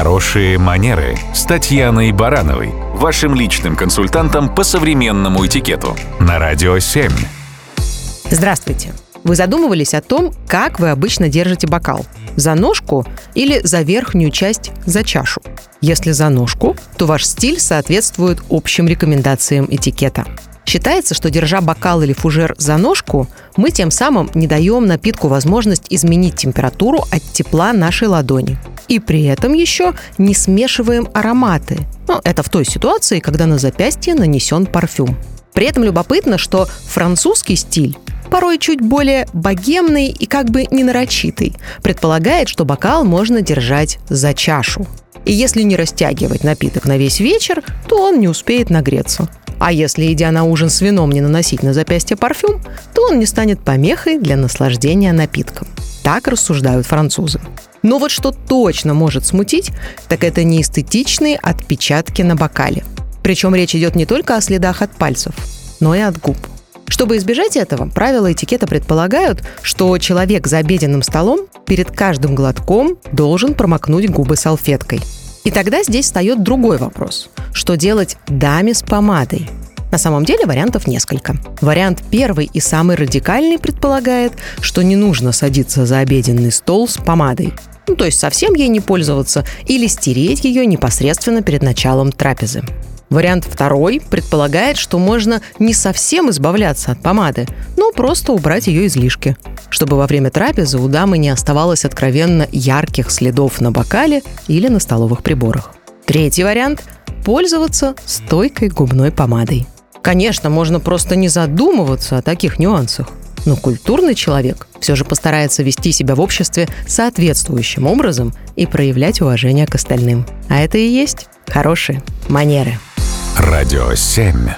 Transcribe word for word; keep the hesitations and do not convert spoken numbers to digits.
Хорошие манеры с Татьяной Барановой, вашим личным консультантом по современному этикету на Радио семь. Здравствуйте! Вы задумывались о том, как вы обычно держите бокал? За ножку или за верхнюю часть, за чашу? Если за ножку, то ваш стиль соответствует общим рекомендациям этикета. Считается, что, держа бокал или фужер за ножку, мы тем самым не даем напитку возможность изменить температуру от тепла нашей ладони. И при этом еще не смешиваем ароматы. Ну, это в той ситуации, когда на запястье нанесен парфюм. При этом любопытно, что французский стиль, порой чуть более богемный и как бы ненарочитый, предполагает, что бокал можно держать за чашу. И если не растягивать напиток на весь вечер, то он не успеет нагреться. А если, идя на ужин с вином, не наносить на запястье парфюм, то он не станет помехой для наслаждения напитком. Так рассуждают французы. Но вот что точно может смутить, так это неэстетичные отпечатки на бокале. Причем речь идет не только о следах от пальцев, но и от губ. Чтобы избежать этого, правила этикета предполагают, что человек за обеденным столом перед каждым глотком должен промокнуть губы салфеткой. И тогда здесь встает другой вопрос. Что делать даме с помадой? На самом деле вариантов несколько. Вариант первый и самый радикальный предполагает, что не нужно садиться за обеденный стол с помадой. Ну, то есть совсем ей не пользоваться или стереть ее непосредственно перед началом трапезы. Вариант второй предполагает, что можно не совсем избавляться от помады, но просто убрать ее излишки, чтобы во время трапезы у дамы не оставалось откровенно ярких следов на бокале или на столовых приборах. Третий вариант – пользоваться стойкой губной помадой. Конечно, можно просто не задумываться о таких нюансах, но культурный человек все же постарается вести себя в обществе соответствующим образом и проявлять уважение к остальным. А это и есть хорошие манеры. Радио семь.